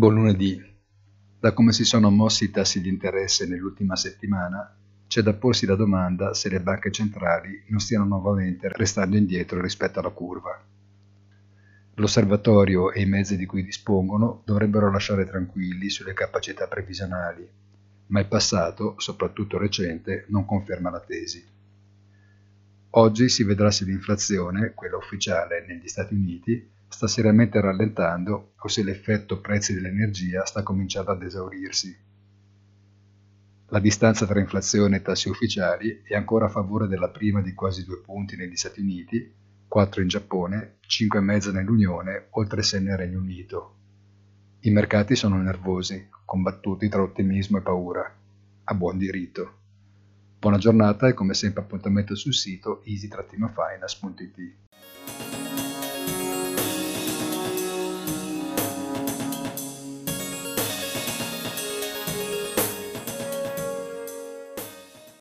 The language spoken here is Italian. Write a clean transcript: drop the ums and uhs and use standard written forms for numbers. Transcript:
Buon lunedì. Da come si sono mossi i tassi di interesse nell'ultima settimana, c'è da porsi la domanda se le banche centrali non stiano nuovamente restando indietro rispetto alla curva. L'osservatorio e i mezzi di cui dispongono dovrebbero lasciare tranquilli sulle capacità previsionali, ma il passato, soprattutto recente, non conferma la tesi. Oggi si vedrà se l'inflazione, quella ufficiale negli Stati Uniti, sta seriamente rallentando o se l'effetto prezzi dell'energia sta cominciando ad esaurirsi. La distanza tra inflazione e tassi ufficiali è ancora a favore della prima di quasi 2 punti negli Stati Uniti, 4 in Giappone, 5,5 nell'Unione, oltre 6 nel Regno Unito. I mercati sono nervosi, combattuti tra ottimismo e paura. A buon diritto. Buona giornata e come sempre appuntamento sul sito easy-finance.it.